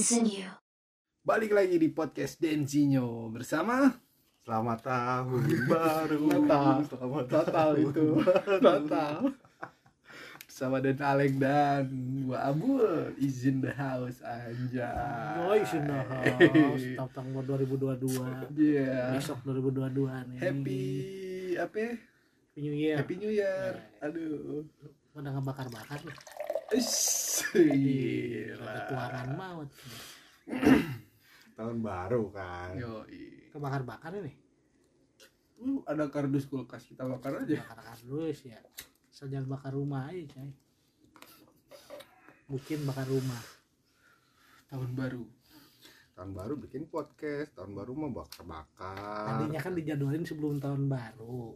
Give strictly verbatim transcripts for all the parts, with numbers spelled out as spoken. Densinyo. Balik lagi di podcast Densinyo bersama Selamat Tahun Baru. Total, selamat total itu. Total. Sama Den Alek dan Gua Abul, izin the house aja. Oh, izin the house. Tahun dua ribu dua puluh dua. Iya. Yeah. Besok dua ribu dua puluh dua nih. Happy apa ya? Happy New Year. Happy New Year. Nah, aduh. Udah ngebakar-bakar nih. Jadi ketuaran maut tahun baru kan. Yoi. Kebakar-bakar ini uh, ada kardus kulkas, kita bakar aja. Bakar kardus ya, sejak bakar rumah aja coy. Mungkin bakar rumah tahun baru. Tahun baru bikin podcast, tahun baru mah bakar-bakar. Tadinya kan dijadwalin sebelum tahun baru,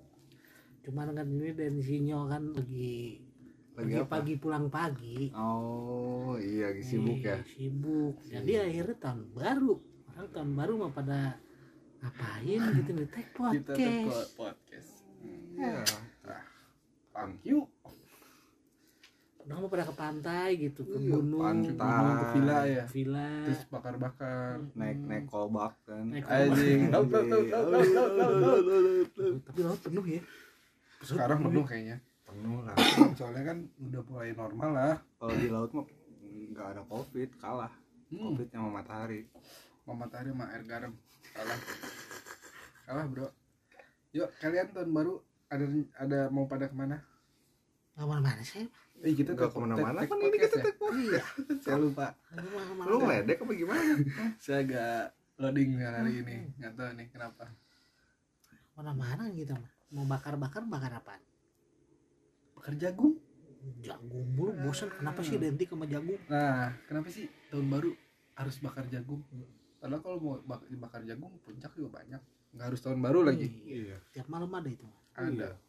cuman kan ini Densinyo kan lagi Lagi pagi pulang pagi. Oh iya, sibuk eh, ya. Sibuk. Jadi iya. Akhirnya tahun baru. Orang tahun baru mah pada ngapain gitu nih, tag podcast. Kita tag podcast. Iya. Nah, thank you. Udah mau pada ke pantai gitu, ke iya, gunung, pantai. Gunung, ke villa ya. Villa. Terus bakar-bakar, hmm. naik-naik kolbak kan. Anjing. Tapi laut penuh ya. Sekarang penuh kayaknya. Penuh lah, soalnya kan udah mulai normal lah. Kalau di laut mah nggak ada covid, kalah hmm. covidnya sama matahari, sama matahari sama air garam, kalah, kalah bro. Yuk kalian tahun baru ada ada mau pada kemana? Nggak kemana-mana sih. Eh kita nggak kemana-mana kan ini kita tag podcast. Saya lupa. Lu ngeledek apa gimana? Saya agak loading hari ini, nggak tahu nih kenapa. Kemana-mana kita mah mau bakar-bakar bakar apaan? Bakar jagung. Jagung bulu bosan. Kenapa sih identik sama jagung? Nah, kenapa sih tahun baru harus bakar jagung? Padahal kalau mau bakar jagung puncak juga banyak. Enggak harus tahun baru lagi. Iya. Tiap malam ada itu. Ada.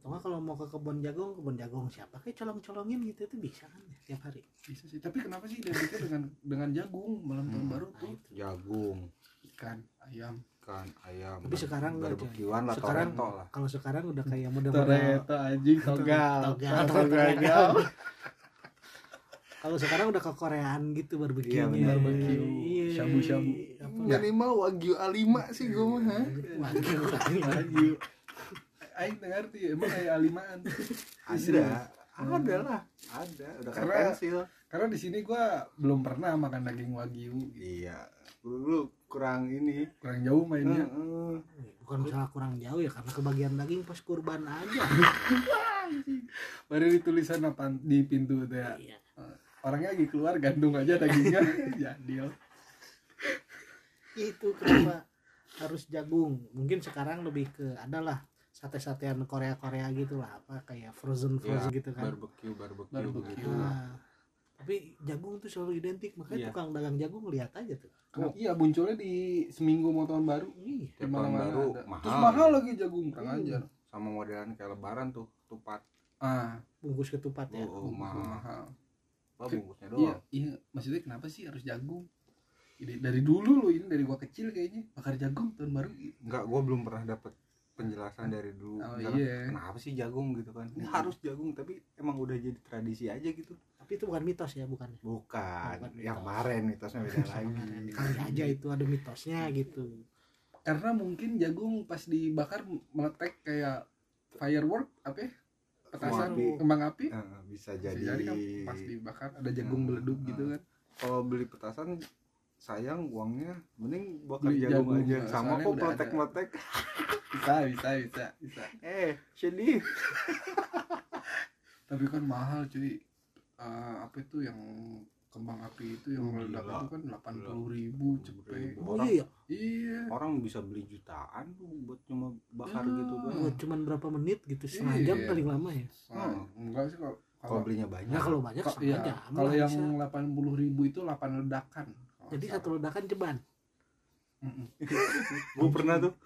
Cuma kalau mau ke kebun jagung, kebun jagung siapa? Kayak colong-colongin gitu itu bisa kan tiap hari. Bisa sih. Tapi kenapa sih identiknya dengan dengan jagung malam tahun baru tuh? Jagung, ikan, ayam. Kan ayam. Tapi sekarang berbekiwan lah, sekarang lah. Kalau sekarang udah kayak model-model anjing togal. Togal, togal. Kalau sekarang udah ke Koreaan gitu barbekyunya. Iya, barbeque. Shabu-shabu. Minimal wagyu A lima sih gua mah. Wagyu wagyu. Aing ngerti emang kayak A lima-an. Ada. Ada lah. Ada, udah kayak pensil. Karena di sini gua belum pernah makan daging wagyu. Iya. Dulu kurang ini kurang jauh mainnya. Uh, uh. Bukan masalah kurang jauh ya, karena kebagian daging pas kurban aja. Baru ditulisan apa di pintu tuh ya. Iya. Orangnya lagi keluar gandung aja dagingnya. Ya deal. Itu kenapa harus jagung? Mungkin sekarang lebih ke adalah sate-satean Korea-Korea gitu lah, apa kayak frozen frozen ya, gitu kan. Barbecue barbecue, barbecue gitu. Nah. Tapi jagung tuh selalu identik, makanya iya. Tukang dagang jagung lihat aja tuh. Oh, iya munculnya di seminggu mau tahun baru. Ih, tahun baru ada. Mahal. Terus mahal lagi jagung, kurang hmm. ajar. Sama modelan kayak lebaran tuh, ketupat. Ah, bungkus ketupat ya. Oh, oh mahal. mahal. Apa bungkusnya doang? Iya, iya, maksudnya kenapa sih harus jagung? Dari dulu loh ini, dari gua kecil kayaknya bakar jagung tahun baru. Enggak, gua belum pernah dapet penjelasan dari dulu. Oh, iya. Kenapa sih jagung gitu kan? Ini harus jagung, tapi emang udah jadi tradisi aja gitu. Tapi itu bukan mitos ya, bukan? Bukan, bukan mitos. Yang kemarin mitosnya beda lagi. Kali aja itu ada mitosnya gitu. Karena mungkin jagung pas dibakar meletek kayak firework, apa ya? Petasan, kembang api. Nah, bisa jadi. Bisa jadi kan pas dibakar ada jagung meleduk nah, gitu kan. Kalau beli petasan sayang uangnya, mending bakar jagung, jagung aja. Sama kok meletek-meletek. Bisa, bisa, bisa, bisa. Eh, sedih. Tapi kan mahal cuy. Uh, apa itu yang kembang api itu yang meledak itu kan delapan puluh ribu cepet. Oh, iya. Iya. Orang bisa beli jutaan tuh buat cuma bakar yeah. gitu kan. Buat cuman berapa menit gitu, setengah yeah. jam paling lama ya. Nah, enggak sih kalau kalau belinya banyak. Nah, kalau banyak setengah iya. jam. Kalau yang delapan puluh ribu itu delapan ledakan. Jadi satu ledakan ceban. Heeh. Gua pernah tuh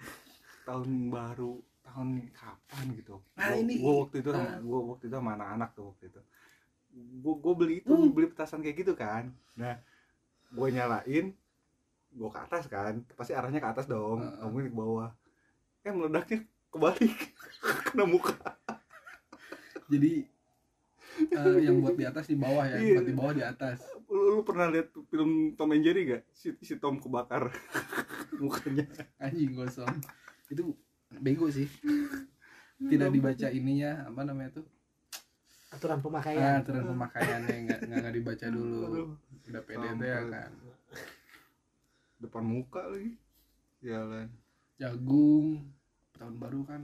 tahun baru, tahun kapan gitu. Nah, gua, ini gua waktu itu nah. gua waktu itu sama anak-anak tuh waktu itu. Gue beli itu, hmm. beli petasan kayak gitu kan. Nah, gue nyalain, gue ke atas kan, pasti arahnya ke atas dong, uh, ngomongin ke bawah. Eh, meledaknya kebalik, kena muka. Jadi uh, yang buat di atas di bawah ya, buat di bawah di atas. Lu, lu pernah lihat film Tom and Jerry gak? Si, si Tom kebakar mukanya anjing gosong. Itu bego sih. Tidak dibaca ininya, apa namanya tuh? Aturan pemakaian. Ah, aturan pemakaiannya enggak enggak dibaca dulu. Udah P D T ya kan. Depan muka lagi. Jalan. Jagung tahun baru kan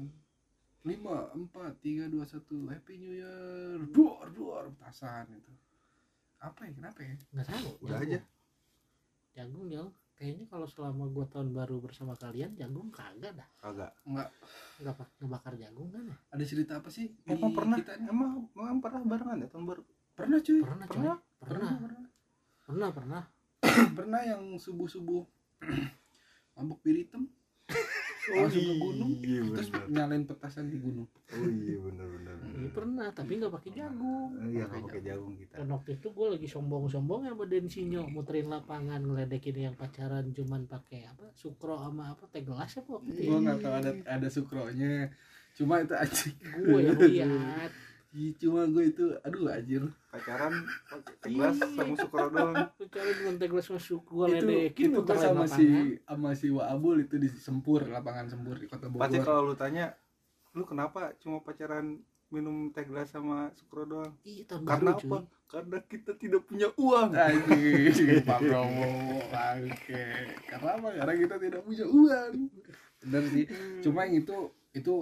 lima empat tiga dua satu Happy New Year. Duar duar petasan itu. Apa ya? Kenapa ya? Enggak tahu. Udah jagung aja. Jagung ya. Kayaknya kalau selama gua tahun baru bersama kalian jagung kagak dah. Kagak. Enggak. Enggak pakai bakar jagung kan ya? Ada cerita apa sih? Emang pernah kita emang emang pernah barengan ya tahun baru? Pernah cuy. Pernah cuy. Pernah. Pernah pernah. Pernah, pernah. pernah yang subuh-subuh mabuk bir hitam. Oh, masuk ke gunung. Iya, terus nyalain petasan di gunung. Oh iya benar benar. Iya pernah, tapi enggak pakai jagung. Iya, enggak pakai jagung kita. Dan waktu itu gue lagi sombong-sombongnya sama Densinyo, muterin lapangan, ngeledekin yang pacaran cuman pakai apa? Sukro sama apa? Teh gelas apa waktu itu? Gue enggak tahu ada ada sukronya. Cuma itu anjing gue yang lihat. Iya, cuma gue itu aduh anjir. Pacaran teh gelas sama sukro doang. Pacaran cuma teh gelas sama sukro ledekin itu sama si sama si Waabul itu di Sempur, lapangan Sempur di Kota Bogor. Pasti kalau lu tanya, lu kenapa cuma pacaran minum teh gelas sama sukro doang? Iya, karena apa? Cuy. Karena kita tidak punya uang. Anjir, Pak Bromo. Oke. Karena apa? Karena kita tidak punya uang. Benar sih. Cuma yang itu itu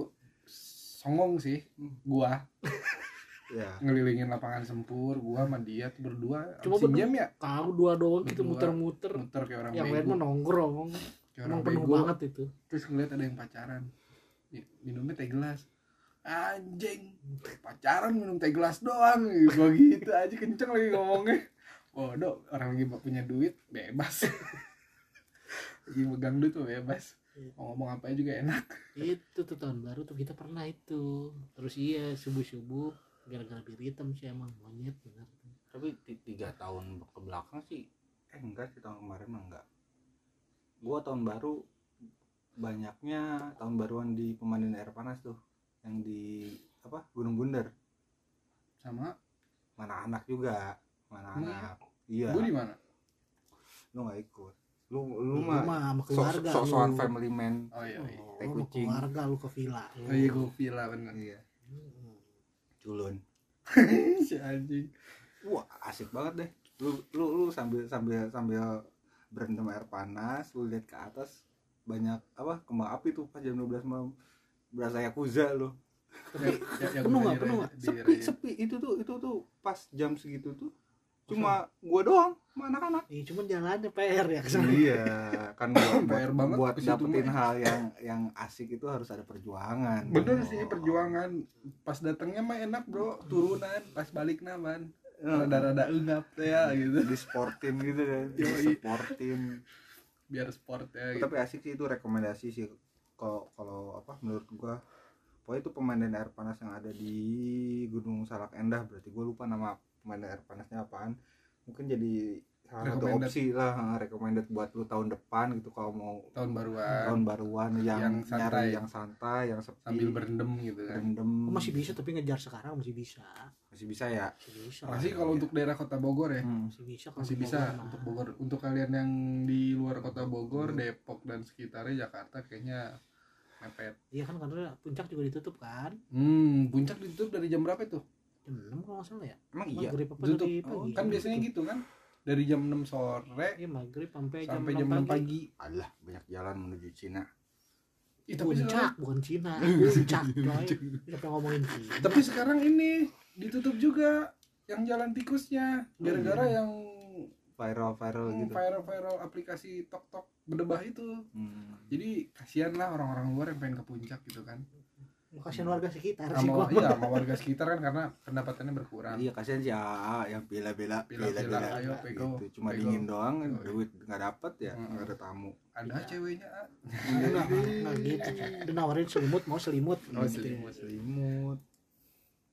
songong sih gua. Ya. Ngelilingin lapangan Sempur gua sama dia berdua. Cuma berjam ya? Tahu dua doang gitu muter-muter. Muter kayak orang yang lain mah nongkrong. Emang penuh banget itu. Terus ngeliat ada yang pacaran. Minumnya teh gelas. Anjing, pacaran minum teh gelas doang. Gua gitu aja kenceng lagi ngomongnya. Bodoh, orang lagi punya duit bebas. Lagi megang duit tuh bebas. Mau ngomong apa juga enak. Itu tuh tahun baru tuh kita pernah itu. Terus iya subuh-subuh gara-gara bir hitam sih emang monyet benar. Tapi tiga tahun ke belakang sih eh enggak sih, tahun kemarin mah enggak. Gua tahun baru banyaknya tahun baruan di pemandian air panas tuh yang di apa Gunung Bundar. Sama mana anak juga, mana nah, anak. Iya. Lu di mana? Lu enggak ikut. Lu lu mah sama keluarga, so-soan family man. Oh iya, iya. Oh, lu keluarga lu ke villa. Oh iya, gua villa benar. Iya. Hmm. Culun. Si anjing. Wah, asik banget deh. Lu lu lu sambil sambil sambil berendam air panas, lu lihat ke atas banyak apa? Kembang api tuh pas jam dua belas malam. Berasa yakuza lu. Penuh enggak? Penuh enggak? Sepi-sepi itu tuh itu tuh pas jam segitu tuh cuma gua doang sama anak-anak. Iya, cuman jalannya P R ya kesana. Iya, kan buat P R banget buat dapetin hal yang yang asik itu harus ada perjuangan. Bener oh. Sih perjuangan. Pas datangnya mah enak, Bro. Turunan, pas balik naman. Rada-rada engap ya gitu. Di sportin gitu kan. Di sportin. Biar sport ya. Gitu. Tapi asik sih itu rekomendasi sih kalau kalau apa menurut gua. Pokoknya itu pemandian air panas yang ada di Gunung Salak Endah, berarti gua lupa nama pemandian air panasnya apaan, mungkin jadi salah satu opsi lah, recommended buat lu tahun depan gitu kalau mau tahun baruan tahun baruan yang, yang santai yang santai yang sepi sambil berendam gitu kan. Berendam oh, masih bisa tapi ngejar sekarang masih bisa masih bisa ya masih bisa masih kalau ya. Untuk daerah Kota Bogor ya hmm. masih bisa masih bisa Bogor, untuk Bogor nah. Untuk kalian yang di luar Kota Bogor hmm. Depok dan sekitarnya Jakarta kayaknya mepet iya kan karena puncak juga ditutup kan hmm puncak ditutup dari jam berapa itu jam enam kalau nggak salah ya emang iya tutup oh, kan biasanya gitu kan dari jam enam sore ya maghrib sampai, sampai jam enam pagi. pagi alah banyak jalan menuju Cina itu ya, puncak bukan Cina puncak coy kita ngomongin Cina tapi sekarang ini ditutup juga yang jalan tikusnya gara-gara hmm. yang viral viral hmm, gitu viral viral aplikasi tok tok berdebah itu hmm. Jadi kasihan lah orang-orang luar yang pengen ke puncak gitu kan. Kasihan warga sekitar nah, sih gua. Iya, sama warga sekitar kan karena pendapatannya berkurang. Iya, kasihan sih ah, yang bela-bela bela-bela ayo pego. Gitu. Cuma pego. Dingin doang, oh, duit enggak dapat ya, enggak hmm. ada tamu. Ada ya. Ceweknya. Enggak nah, gitu. Dinawarin selimut, mau selimut. Oh, selimut, selimut.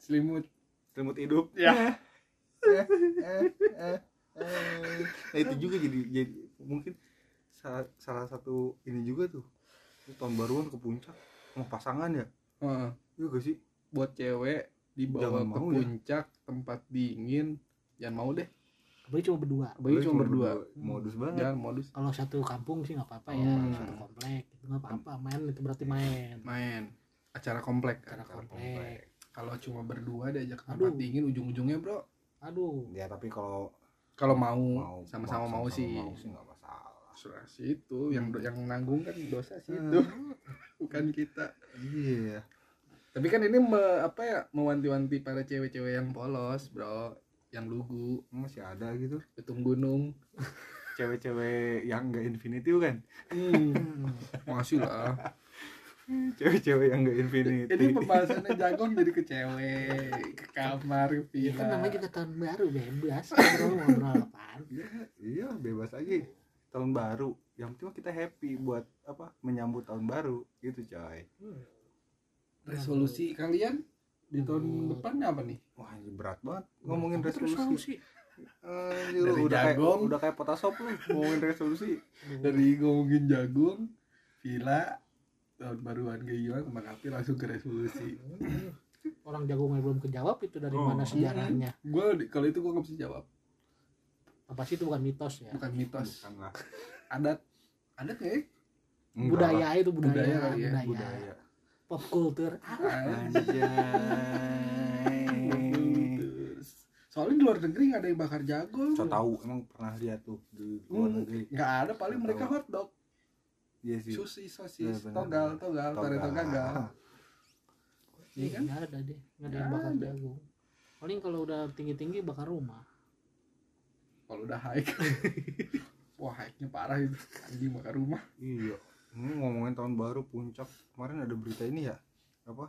Selimut. Selimut hidup. Ya. Eh, eh, eh, eh. Nah, itu juga jadi jadi mungkin salah, salah satu ini juga tuh. Tahun baruan ke puncak sama pasangan ya. Heeh. Uh, juga sih buat cewek dibawa jangan ke puncak ya, tempat dingin, jangan mau deh. Abang cuma berdua. Abang cuma berdua. Modus banget. Jangan modus. Kalau satu kampung sih nggak apa-apa oh, ya, nah. Satu komplek itu nggak apa-apa. Main itu berarti main. Main. Acara komplek. Acara, Acara komplek. komplek. Kalau cuma berdua diajak ke tempat dingin, ujung-ujungnya bro. Aduh. Ya tapi kalau kalau mau, mau sama-sama mau, mau sih. Mau sih nggak masalah. Surah situ, yang yang nanggung kan dosa situ, hmm. bukan kita. Iya. Yeah. Tapi kan ini me, apa ya mewanti-wanti para cewek-cewek yang polos, bro, yang lugu. Masih ada gitu. Ketum gunung. Cewek-cewek yang enggak infinitif kan? Hmm. Masih lah. Cewek-cewek yang enggak infinitif. Ini pembahasannya jagung jadi ke cewek, ke kamar, ke villa. Ya kan namanya juga tahun baru, bebas. Kalau mau ngobrol apaan? Iya, iya, bebas aja. Tahun baru, yang penting kita happy buat apa menyambut tahun baru gitu coy. Resolusi kalian di tahun depannya apa nih? Wah berat banget ngomongin resolusi, resolusi. Uh, dari udah jagung kayak, udah kayak potasop lu ngomongin resolusi. Dari ngomongin jagung, villa, tahun baruan kayak gimana kemarin langsung ke resolusi. Orang jagungnya belum kejawab itu dari oh, mana sejarahnya? Gue kalau itu gue nggak bisa jawab. Apa sih itu bukan mitos ya? Bukan mitos. Bukanlah. Adat. Adat ya? Budaya itu budaya. Budaya. Ya. budaya. budaya. Pop culture. Soalnya di luar negeri nggak ada yang bakar jagung. Saya tahu, emang pernah lihat tuh di luar hmm, negeri. Nggak ada, paling mereka hotdog. Iya sih. Sushi, sosis, ya, togal, togal, togal, togal. Iya kan? Nggak ada deh, nggak ada yang bakar jagung. Paling kalau udah tinggi-tinggi bakar rumah. Kalau udah hike, wah hike-nya parah itu, anjing bakar rumah. Iya, ini ngomongin tahun baru puncak, kemarin ada berita ini ya, apa?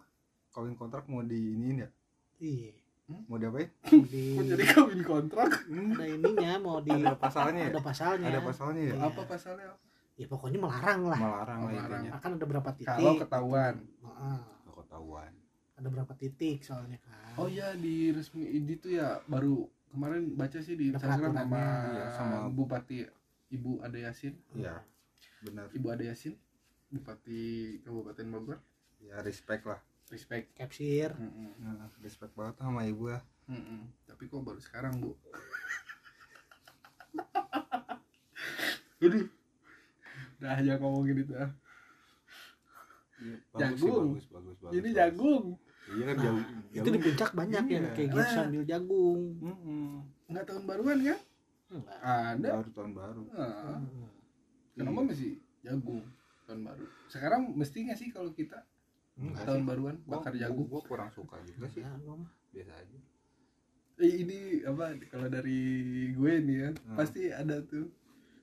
Kawin kontrak mau diiniin ya? Iya. Hmm? Mau diapain? Di... Mau jadi kawin kontrak? Ada ininya, mau di. Ada pasalnya. Ada pasalnya. Ada pasalnya ya? Iya. Apa pasalnya? Apa? Ya pokoknya melarang lah. Melarang lah intinya. Akan ada berapa titik? Kalau ketahuan. Heeh. Kalau ketahuan. Ada berapa titik soalnya kan? Oh iya di resmi itu ya baru. Kemarin baca sih di Instagram sama, ya, sama Bupati Ibu Ade Yasin. Iya. Benar. Ibu Ade Yasin, Bupati Kabupaten Bogor. Ya, respect lah. Respect. Kapsir. Heeh. Nah, respect banget sama Ibu ya. Heeh. Tapi kok baru sekarang, Bu? Aduh. Udah aja ngomongin itu ah. Ya, jagung. Sih, bagus, bagus, bagus, ini bagus. Jagung. Iya kan nah, jagung, jagung. Itu di puncak banyak iya. Yang kayak gitu nah, sambil jagung. Mm-hmm. Nggak tahun baruan kan? Nggak. Ada. Baru tahun baru. Nah. Hmm. Kenapa iya. Masih jagung tahun baru? Sekarang mesti nggak sih kalau kita nggak tahun sih. Baruan bakar gua, jagung? Gue kurang suka juga sih. Biasa aja. Eh, ini apa? Kalau dari gue nih ya hmm. pasti ada tuh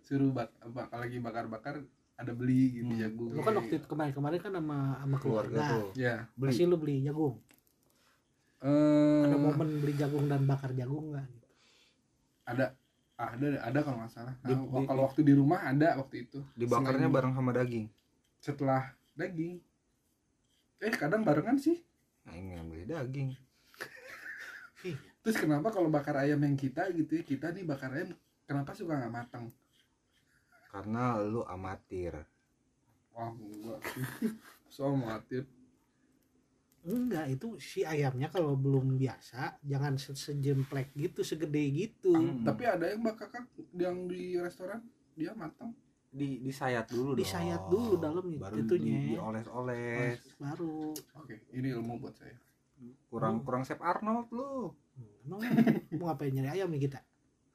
suruh bak apa lagi bakar-bakar. Ada beli gitu hmm. jagung. Lu kan waktu kemarin-kemarin kan sama sama keluarga, keluarga tuh. Ya, beli. Masih lu beli jagung. Uh, ada momen beli jagung dan bakar jagung enggak gitu. Ada ada ada kalau enggak salah. Nah, di, kalau di, waktu di rumah ada waktu itu. Dibakarnya selain bareng sama daging. Setelah daging. Eh, kadang barengan sih. Nah, beli daging. Terus kenapa kalau bakar ayam yang kita gitu ya, kita nih bakar ayam kenapa suka enggak matang? Karena lu amatir. Wah, enggak. So amatir. Enggak, itu si ayamnya kalau belum biasa, jangan sejemplek gitu, segede gitu. Hmm. Tapi ada yang bakal yang di restoran dia matang. Di disayat dulu disayat dulu dalam itunya. Dioles-oles baru. Oke, ini ilmu buat saya. Kurang hmm. kurang Chef Arnold lu. Emang mau ngapain nyari ayam nih kita?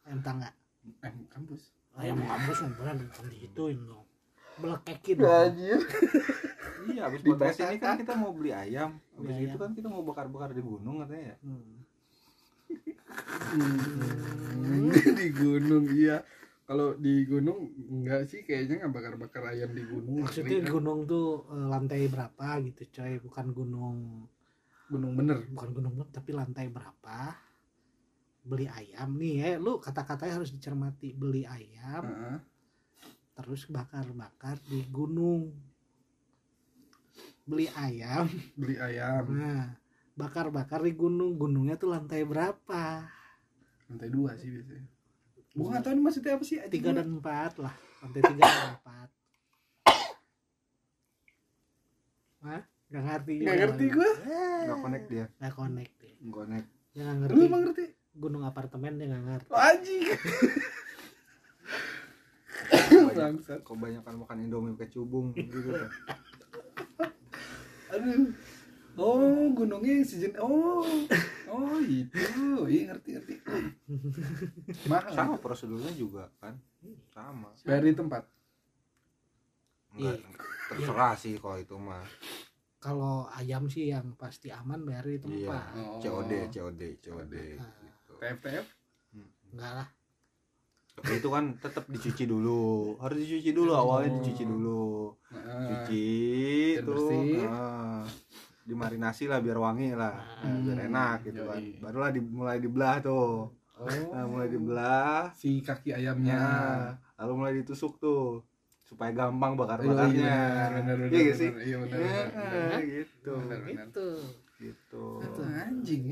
Ayam tangga. Ayam kampus. Ayam kampus sumberan tentang dihituin dong belekekin anjir. Iya habis podcast ini kan kita mau beli ayam habis itu kan kita mau bakar-bakar di gunung katanya ya hmm. hmm. di gunung iya kalau di gunung enggak sih kayaknya nggak bakar-bakar ayam di gunung maksudnya di gunung tuh lantai berapa gitu coy bukan gunung gunung bener bukan gunung bener tapi lantai berapa beli ayam nih ya lu kata-katanya harus dicermati beli ayam uh-huh. terus bakar-bakar di gunung beli ayam beli ayam nah bakar-bakar di gunung gunungnya tuh lantai berapa lantai dua sih biasanya gua nggak tahu ini maksudnya apa sih tiga dan empat lah lantai tiga dan empat Hah? Gak ngerti. Gak ngerti gue. Gak connect dia. Gak connect dia. Gak connect. Dia gak ngerti. Lu emang ngerti? Gunung apartemen dia gak ngerti. Anjing. Kau banyakan makan Indomie pakai cubung gitu kan. Aduh. Oh, gunungnya sejen. Oh. Oh, itu. Iya, ngerti-ngerti. Mahal. Sama prosedurnya juga kan? Sama. Dari tempat. Enggak, terserah sih kalau itu mah. Kalau ayam sih yang pasti aman dari tempat. Iya. Oh. C O D, C O D, C O D. Nah. Gitu. T F T F? Enggak lah. Tapi itu kan tetap dicuci dulu. Harus dicuci dulu awalnya, dicuci dulu. Nah. Cuci itu. Nah. Dimarinasi lah biar wangi lah. Nah, biar enak gitu kan. Barulah di, mulai dibelah tuh. Oh. Nah, mulai dibelah si kaki ayamnya. Nah. Lalu mulai ditusuk tuh. Supaya gampang bakar-bakarnya. Iya gitu sih. Iya gitu. Gitu. Gitu. Itu anjing.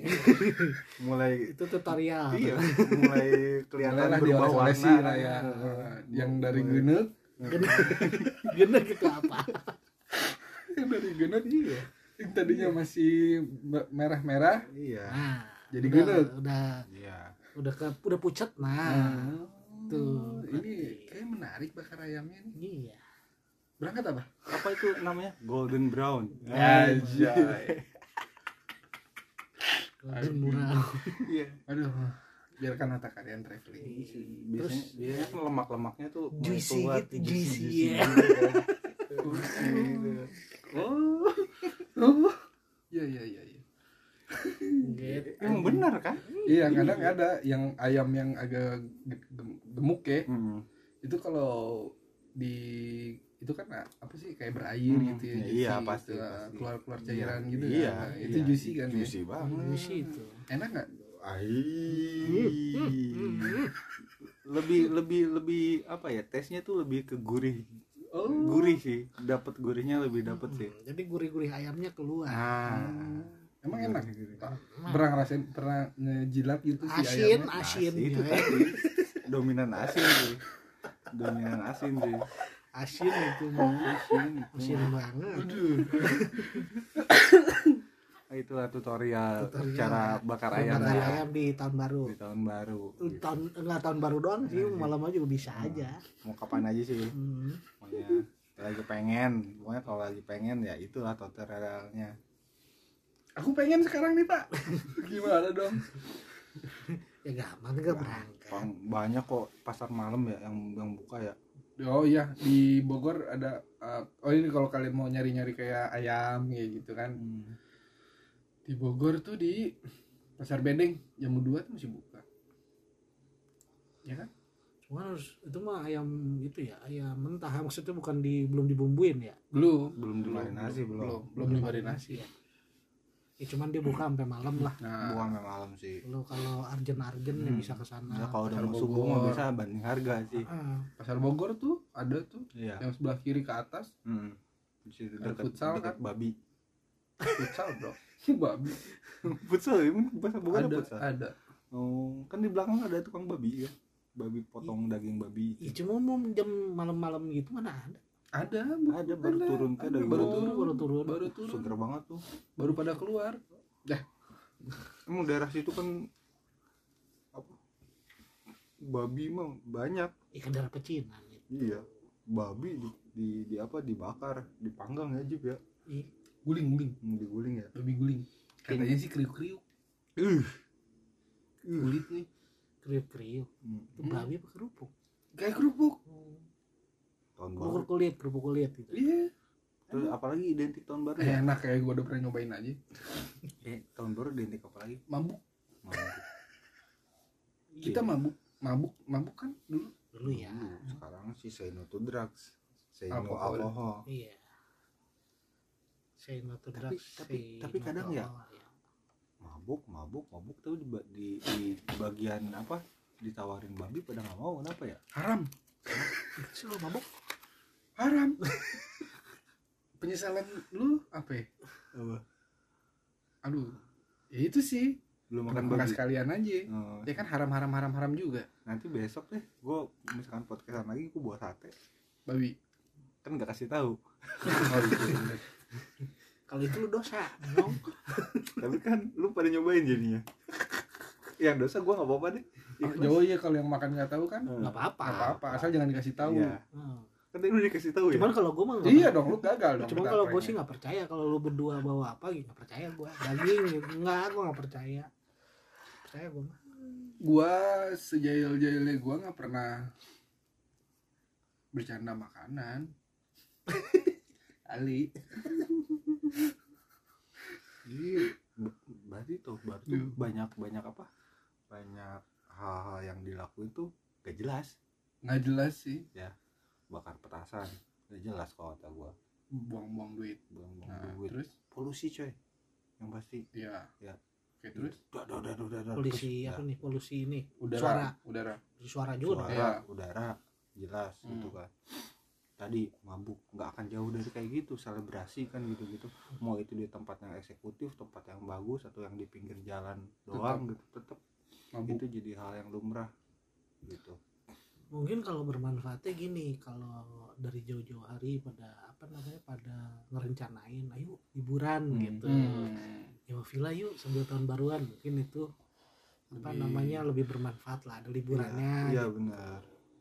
Mulai itu tutorial. Iya, mulai kelihatan berubah warna lah ya. Yang dari genut. Genut itu apa? Yang dari genut iya. Yang tadinya masih merah-merah. Iya. Nah, jadi genut. Udah. Iya. Udah ke udah pucat nah. Tuh, ini kayak menarik bakar ayamnya nih. Iya. Berangkat apa? Apa itu namanya? Golden brown. Aja. Golden brown. Iya. Aduh. Biarkan otak kalian traveling. Biasanya dia lemak-lemaknya tuh juicy gitu, juicy. Oh. Oh. Iya iya iya. Emang benar kan? Iya, kadang ada yang ayam yang agak gemuk ya. Hmm. Itu kalau di itu kan apa sih kayak berair hmm. gitu ya. Juicy, iya, pasti, gitu, pasti. Keluar-keluar cairan iya, gitu ya. Iya, nah, itu iya. Juicy kan. Juicy ya? Banget. Juicy itu. Enak enggak? Lebih lebih lebih apa ya? Tesnya tuh lebih ke gurih. Oh. Gurih sih. Dapat gurihnya lebih dapat hmm. sih. Jadi gurih-gurih ayamnya keluar. Ah. Hmm. Emang enak gitu. Pernah ngerasain, pernah ngejilat gitu si asin, ayamnya. Asin, asin itu ya. Tadi dominan asin sih. Dominan asin sih. Asin itu asin, asin banget. Aduh. Itulah tutorial, tutorial cara bakar ayam. Bakar ayam di tahun baru. Di tahun baru. Gitu. Tahun enggak tahun baru doang sih, nah, malam aja juga bisa nah, aja. Mau kapan aja sih. Hmm. Pokoknya lagi pengen, pokoknya kalau lagi pengen ya itulah tutorialnya. Aku pengen sekarang nih pak, gimana dong? Ya gampang nggak berangkat. Banyak kok pasar malam ya yang yang buka ya. Oh iya di Bogor ada. Uh, oh ini kalau kalian mau nyari-nyari kayak ayam kayak gitu kan. Hmm. Di Bogor tuh di Pasar Bendeng jam dua tuh masih buka. Ya kan? Cuma harus itu mah ayam itu ya ayam mentah. Maksudnya bukan di belum dibumbuin ya? Belum. Belum dimarinasi belum. Belum belum dimarinasi ya. Ya cuman dia buka sampai malam lah. Nah, buka sampai malam sih. Lo kalau arjen-arjen hmm. ya bisa kesana. Ya kalau udah mau subuh mah bisa banding harga sih. Uh-huh. Pasar Bogor tuh ada tuh yeah. yang sebelah kiri ke atas. Hmm. Di situ dekat futsal kan babi. Futsal bro. Si babi. Futsal emang Pasar Bogor ada futsal. Ada. Oh, kan di belakang ada tukang babi ya. Babi potong I, daging babi. Iya cuma mau jam malam-malam gitu mana ada. Ada, ada baru ada, turun ada, ada, baru turun baru turun baru turun seger banget tuh baru pada keluar dah. Emang daerah situ kan apa babi mah banyak ikan daerah pecinan gitu. Iya babi di, di di apa dibakar dipanggang ya Jib ya guling guling diguling ya babi guling katanya sih kriuk kriuk uh kulit nih kriuk kriuk hmm. itu babi apa kerupuk kayak kerupuk kerupuk kulit, kerupuk kulit gitu. Iya. Terus apalagi identik tahun baru ya? Enak kayak gue udah pernah nyobain aja. Eh, tahun baru identik apalagi? Mabuk. Mabuk. Kita mabuk, mabuk, mabuk kan dulu. Dulu ya. Sekarang sih say no to drugs, say no alkohol. Iya. Say no to drugs. Tapi tapi kadang ya mabuk, mabuk, mabuk tapi di di bagian apa? Ditawarin babi pada enggak mau kenapa ya? Haram. Sih lu mabuk haram. Penyesalan lu apa ya? Apa? Aduh ya itu sih belum makan babi sekalian aja oh, ya kan haram haram haram haram juga. Nanti besok deh gue misalkan podcastan lagi gue buat sate babi kan nggak kasih tahu. Kalau itu lu dosa, dong. Tapi kan lu pada nyobain jadinya. Yang dosa gua enggak apa-apa deh. Oh iya, kalau yang makan enggak tahu kan enggak hmm. apa-apa. Enggak apa-apa, asal jangan dikasih tahu. Iya. Hmm. Kan tadi lu dikasih tahu ya. Cuman kalau gua mah enggak. Iya dong, lu gagal dong. Cuman kalau gua sih enggak percaya kalau lu berdua bawa apa gitu, enggak percaya gua. Daging enggak, gua enggak percaya. Percaya gua mah. Gua sejail-jailnya gua enggak pernah bercanda makanan. Ali. Iya, berarti tuh baru tuh banyak banyak apa? Banyak hal-hal yang dilakuin tuh gak jelas. Gak jelas sih. Ya, bakar petasan, gak jelas kalau kata gua. Buang-buang duit, buang-buang nah, duit. Terus polusi coy, yang pasti. Iya. Ya. Oke terus. Udah, udah, udah, udah, udah. Polusi apa nih? Polusi ini. Udara. Suara. Udara. Suara juga. Suara, ya. Udara, jelas hmm. gitu kan. Tadi mabuk nggak akan jauh dari kayak gitu, selebrasi kan gitu-gitu, mau itu di tempat yang eksekutif, tempat yang bagus atau yang di pinggir jalan doang tetep. Gitu tetap itu jadi hal yang lumrah gitu. Mungkin kalau bermanfaatnya gini, kalau dari jauh-jauh hari pada apa namanya pada ngerencanain ayo liburan hmm. gitu ya hmm. villa yuk sambil tahun baruan, mungkin itu apa lebih... namanya lebih bermanfaat lah, ada liburannya. Iya ya, gitu. Benar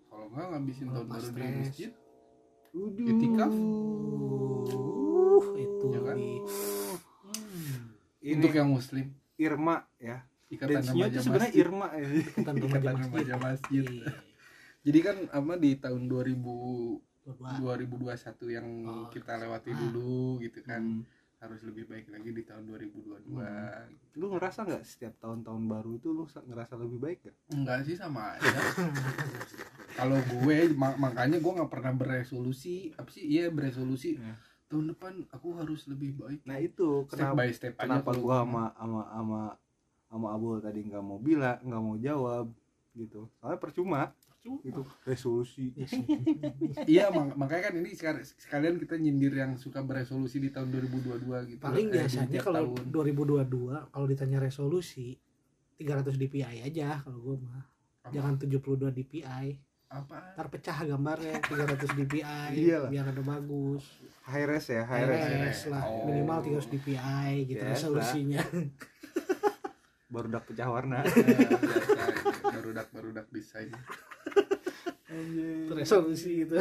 kalau nggak ngabisin tahun baru di masjid itikaf uh, itu ya kan? Nih hmm. Untuk yang muslim Irma ya, ikatan remaja masjid Irma ya. Ikatan remaja masjid. Jadi kan apa di tahun dua ribu dua puluh satu yang oh, kita lewati ah. dulu gitu kan hmm. harus lebih baik lagi di tahun dua ribu dua puluh dua hmm. Lu ngerasa nggak setiap tahun-tahun baru itu lu ngerasa lebih baik nggak? Enggak sih, sama aja. Kalau gue mak- makanya gue nggak pernah beresolusi apa sih iya beresolusi yeah. tahun depan aku harus lebih baik. Nah itu step kenapa by step kenapa gue sama sama sama sama Abul tadi nggak mau bilang, nggak mau jawab gitu, soalnya percuma, percuma. Gitu resolusi. Iya mak- makanya kan ini sekalian kita nyindir yang suka beresolusi di tahun dua ribu dua puluh dua gitu. Paling eh, biasanya kalau dua ribu dua puluh dua kalau ditanya resolusi tiga ratus D P I aja kalau gue mah, jangan tujuh puluh dua D P I apa? Ntar pecah gambarnya tiga ratus D P I iyalah. Biar ada bagus. High res ya, high res, high res lah. Oh. Minimal tiga ratus D P I gitu yes, resolusinya. Baru dak pecah warna. Baru dak baru dak desain. Anjir. Resolusi itu.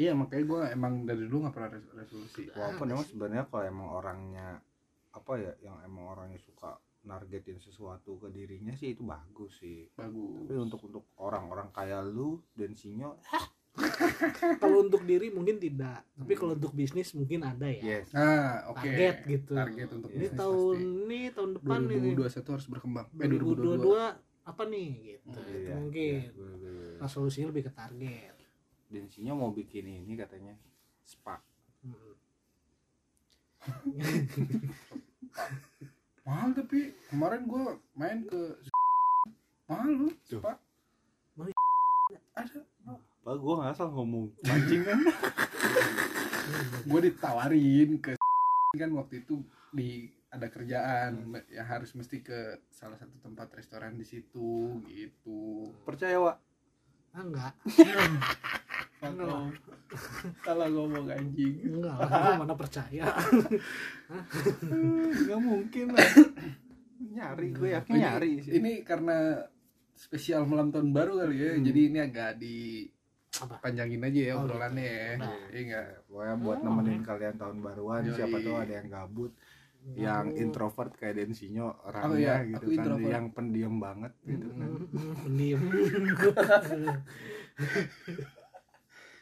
Iya, makanya gue emang dari dulu enggak pernah resolusi. Walaupun emang sebenarnya kalau emang orangnya apa ya, yang emang orangnya suka nargetin sesuatu ke dirinya sih itu bagus sih. Bagus. Tapi untuk untuk orang-orang kayak lu dan Sinyo, kalau untuk diri mungkin tidak. Tapi kalau untuk bisnis mungkin ada ya. Yes. Ah, oke. Okay. Target gitu. Target untuk ini tahun pasti. Ini tahun depan dua ribu dua puluh satu harus berkembang. Eh, dua ribu dua puluh dua apa nih gitu. Oh, itu iya, mungkin. Iya, solusinya lebih ke target. Dan Sinyo mau bikin ini katanya spa. Hmm. Mahal tapi kemarin gue main ke mahal lu pak mana ada pak gue nggak asal ngomong mancing kan. Gue ditawarin ke kan waktu itu di ada kerjaan hmm. ya harus mesti ke salah satu tempat restoran di situ gitu. Percaya Wak? Ah, enggak. Kalau kalau ngomong anjing enggak lah, mana percaya. Enggak mungkin lah, nyari gue yakin ini, nyari sih. Ini karena spesial malam tahun baru kali ya hmm. jadi ini agak di apa? Panjangin aja ya obrolannya oh, gitu. Ya iya enggak pokoknya buat oh, nemenin okay. kalian tahun baruan. Yoi. Siapa tahu ada yang gabut oh. yang introvert kayak Den Sinyo orangnya oh, iya. gitu kan introvert. Yang pendiam banget gitu kan pendiam.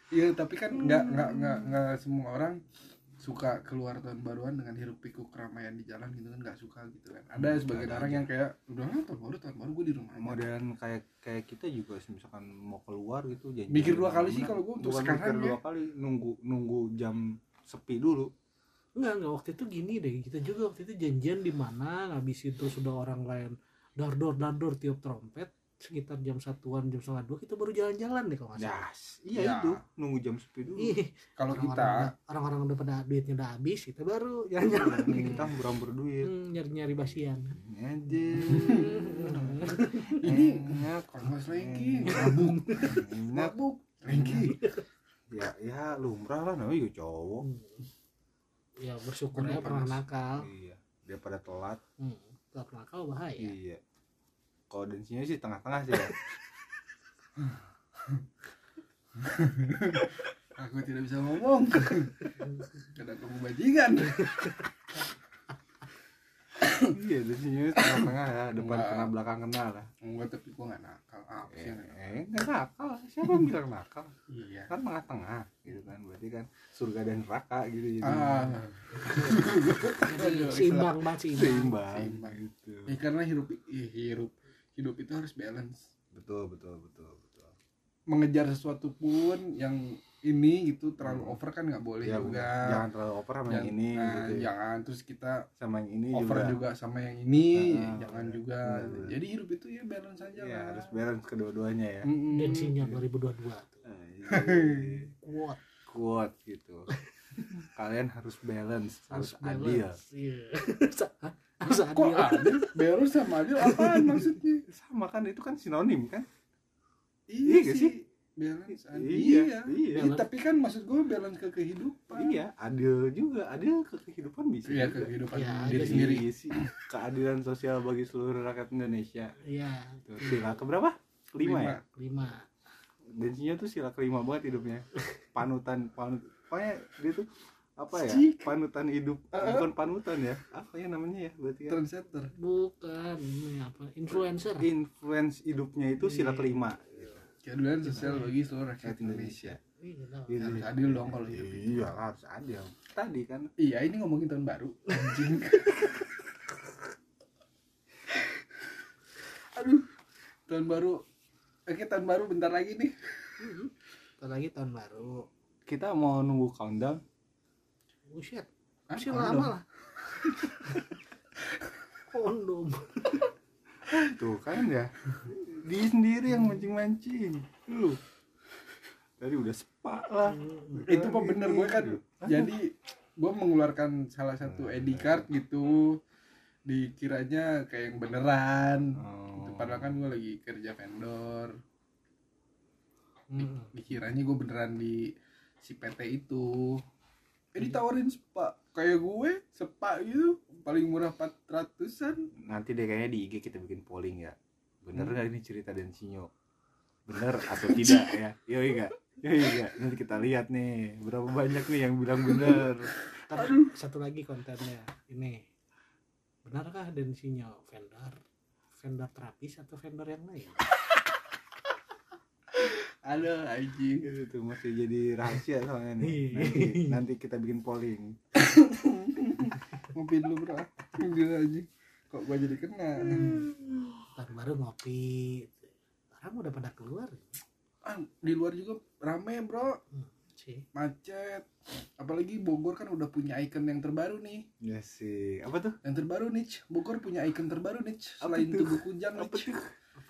Iya tapi kan nggak nggak nggak nggak semua orang suka keluar tahun baruan dengan hiruk pikuk keramaian di jalan gitu kan, nggak suka gitu kan. Ada sebagian orang aja. Yang kayak udah lah tahun baru tahun baru gue di rumah. Modern kayak kayak kita juga misalkan mau keluar gitu jangan mikir dua kali sih kalau gue untuk sekarang. Mikir dua kali nunggu nunggu jam sepi dulu. Enggak enggak waktu itu gini deh, kita juga waktu itu janjian di mana, habis itu sudah orang lain dar dor dar dor tiup trompet. Sekitar jam satuan, jam setengah dua kita baru jalan-jalan deh kalau nggak salah. Yes, iya ya. Itu nunggu jam sepi dulu. Kalau kita orang-orang udah pada duitnya udah habis, kita baru jalan-jalan. Hmm, kita ngurang-ngurang duit. Hmm, nyari-nyari basian. Aja. Ini nggak kalau lagi mabuk, mabuk lagi. Ya ya lumrah lah namanya cowok. ya bersyukurnya pernah, pernah nakal. Iya, daripada telat. Hmm, telat nakal bahaya. Iya. Kalau densinya sih tengah-tengah sih ya. Aku tidak bisa ngomong karena aku bajingan. Iya, densinya tengah-tengah ya, depan kena belakang kena lah. Enggak, tapi gua nggak nakal. Apa sih? Eh, nggak nakal. Siapa yang bilang nakal? Iya. Kan tengah-tengah gitu kan, berarti kan surga dan neraka gitu jadi. Ah. Seimbang banget sih. Seimbang. Seimbang gitu. Ya karena hidup hidup hidup itu harus balance. Betul, betul, betul, betul. Mengejar sesuatu pun yang ini gitu terlalu over kan nggak boleh ya, juga jangan terlalu over sama yang ini nah, gitu ya. Jangan terus kita sama yang ini over juga, juga sama yang ini nah, jangan nah, juga nah, jadi hidup itu ya balance aja ya, lah harus balance kedua-duanya ya mm-hmm. Densinya dua ribu dua puluh dua kuat kuat gitu kalian harus balance harus, harus adil yeah. harus adil balance sama adil apaan maksudnya sama kan itu kan sinonim kan iya gak sih balance adil iya, iya. iya. Ya, tapi kan maksud gue balance ke kehidupan iya adil juga adil ke kehidupan bisa iya ke kehidupan ya, diri sendiri sih keadilan sosial bagi seluruh rakyat Indonesia iya sila keberapa lima, lima ya lima densinya tuh sila kelima banget hidupnya panutan panut pokoknya dia tuh apa ya panutan hidup uh-huh. bukan panutan ya apa ya namanya ya berarti ya trendsetter bukan apa influencer influence hidupnya itu sila kelima keadilan sosial bagi seluruh rakyat Indonesia. Iya, harus adil dong kalau hidup itu. Iya, harus adil. Tadi kan. Iya, ini ngomongin tahun baru. Anjing. Aduh, tahun baru. Oke, tahun baru bentar lagi nih. Bentar lagi tahun baru. Kita mau nunggu countdown. Oh shit. Masih lama lah. Kondom. Tuh kan ya. Dia sendiri yang mancing-mancing. Lu. Tadi udah sepak lah. Bukan itu apa bener gue kan. Aduh. Jadi gue mengeluarkan salah satu I D card gitu. Dikiranya kayak yang beneran. Oh. Padahal kan gue lagi kerja vendor. Hmm. Dikiranya gue beneran di si P T itu. Eh ditawarin sepak. Kayak gue sepak gitu. Paling murah empat ratusan. Nanti deh kayaknya di I G kita bikin polling ya. Bener nggak hmm. ini cerita Densinyo bener atau tidak ya yoi nggak yoi nggak nanti kita lihat nih berapa banyak nih yang bilang bener. Aduh. Satu lagi kontennya ini benarkah Densinyo vendor vendor terapis atau vendor yang lain halo anjing itu masih jadi rahasia soalnya nih nanti, nanti kita bikin polling ngopi dulu bro ngobrol aja kok gua jadi kena tahun baru ngopi orang udah pada keluar ah, di luar juga rame bro hmm, macet apalagi Bogor kan udah punya icon yang terbaru nih ya sih apa tuh yang terbaru nih Bogor punya icon terbaru nih selain tubuh kujang nih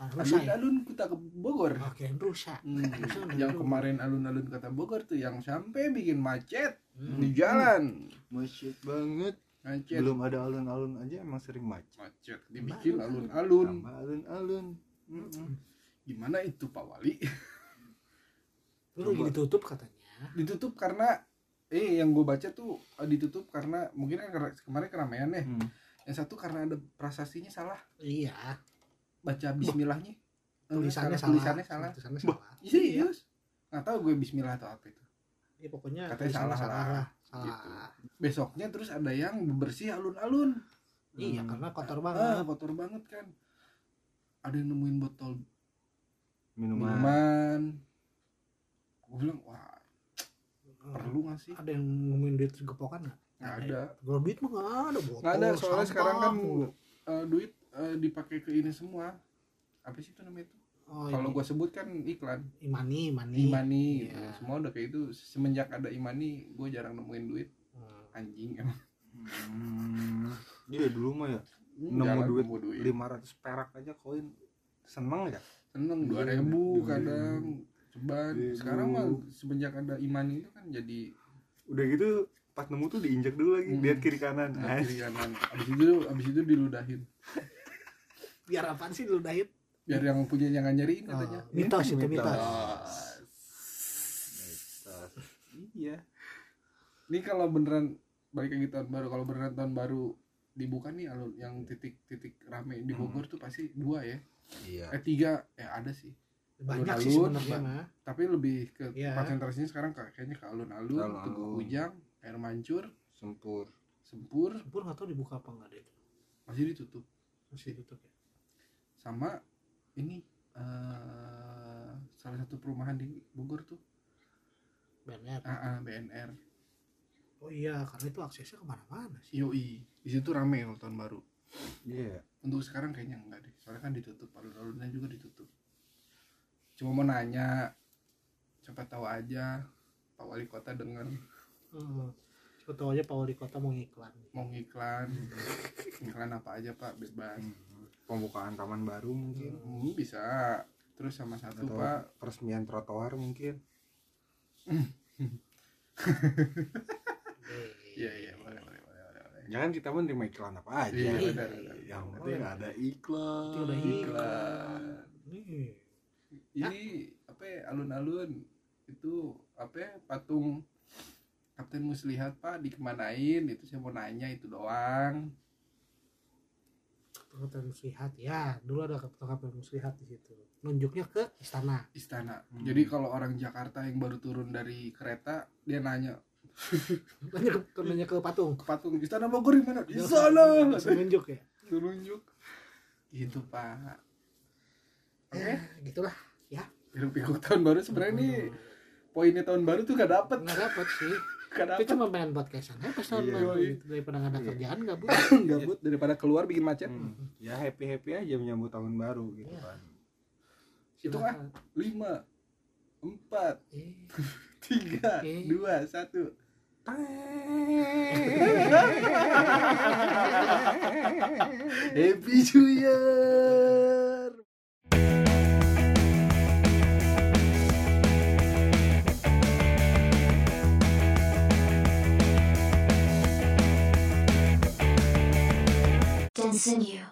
alun-alun kota Bogor oke okay, rusak hmm. yang kemarin alun-alun kota Bogor tuh yang sampai bikin macet hmm. di jalan macet banget. Macet. Belum ada alun-alun aja emang sering macet. Macet. Dibikin alun-alun. Tambah alun-alun. Mm-mm. Gimana itu Pak Wali? Belum ditutup katanya. Ditutup karena eh yang gue baca tuh ditutup karena mungkin kan kemarin keramaian ya. Hmm. Yang satu karena ada prasastanya salah. Iya. Baca bismillahnya. Tulisannya salah. Tulisannya salah. Tulisannya salah. Iya. Enggak tahu gue bismillah atau apa itu. Ya pokoknya katanya salah salah. Gitu. Besoknya terus ada yang bebersih alun-alun. Iya, hmm. karena kotor banget. Ah, kotor banget kan. Ada yang nemuin botol minuman. minuman. Gue bilang, wah, hmm. perlu nggak sih? Ada yang nemuin duit gepokan nggak? Nggak ada. Kalau duit mah nggak ada botol. Nggak ada. Soalnya sampah. Sekarang kan uh, duit uh, dipakai ke ini semua. Apa sih itu namanya itu? Oh, kalau gue sebut kan iklan Imani, Imani, Imani yeah. gitu. Semua udah kayak itu semenjak ada Imani, gue jarang nemuin duit hmm. anjing emang. Hmm. Iya dulu mah ya nemu duit, duit lima ratus perak aja koin seneng ya? Seneng dua ribu kadang ceban. Sekarang mah semenjak ada Imani itu kan jadi udah gitu pas nemu tuh diinjak dulu lagi hmm. lihat kiri kanan. Nah, kiri kanan. Abis itu abis itu diludahin. Biar apaan sih diludahin? Biar yang punya jangan nyariin katanya. Oh, mitos itu mitos. mitos. mitos. Iya. Ini kalau beneran balik lagi tahun baru, kalau beneran tahun baru dibuka nih alur yang titik-titik rame di Bogor hmm. tuh pasti dua ya. Iya. Eh tiga ya ada sih. Banyak alur, sih sebenarnya mah. Tapi lebih ke yeah. konsentrasinya sekarang kayaknya ke alun-alun, Tugu Ujang, Air Mancur, Sempur. Sempur. Sempur enggak tahu dibuka apa enggak deh. Masih ditutup. Masih ditutup ya. Sama ini uh, salah satu perumahan di Bogor tuh. B N R. Ah, B N R. Oh iya, karena itu aksesnya kemana-mana sih. Yoi, di situ rame kalau tahun baru. Iya. Yeah. Untuk sekarang kayaknya enggak deh, soalnya kan ditutup, alun-alunnya juga ditutup. Cuma mau nanya, siapa tahu aja Pak Wali Kota dengar. Hmm. Siapa tahu aja Pak Wali Kota mau ngiklan. Mau ngiklan, ngiklan apa aja Pak, bebas. Hmm. Pembukaan taman baru mungkin. Hmm, bisa. Terus sama satu atau Pak, peresmian trotoar mungkin. Iya iya boleh boleh boleh. Jangan kita menerima iklan apa aja. Iya benar. Yang penting ada iklan. Itu udah iklan. Nih. Ini apa ya, alun-alun itu apa ya, patung Kapten Muslihat Pak dikemanain? Itu saya mau nanya itu doang. Kapten Muslihat ya, dulu ada Kapten Muslihat di situ. Nunjuknya ke istana. Istana. Hmm. Jadi kalau orang Jakarta yang baru turun dari kereta dia nanya nanya ke, nanya ke patung ke patung istana Bogor di mana, di sana nunjuk ya nunjuk gitu Pak. Oke okay. Ya, gitulah ya hirup-pikuk tahun baru sebenarnya hmm. nih poinnya tahun baru tuh gak dapet gak dapet sih gak dapet. Itu cuma main podcastan aja pas tahun yeah, baru gitu. Daripada gak ada yeah. kerjaan gabut gabut daripada keluar bikin macet hmm. ya happy-happy aja menyambut tahun baru gitu yeah. Kan itu kan lima empat eh. tiga eh. dua satu happy new year. Continue.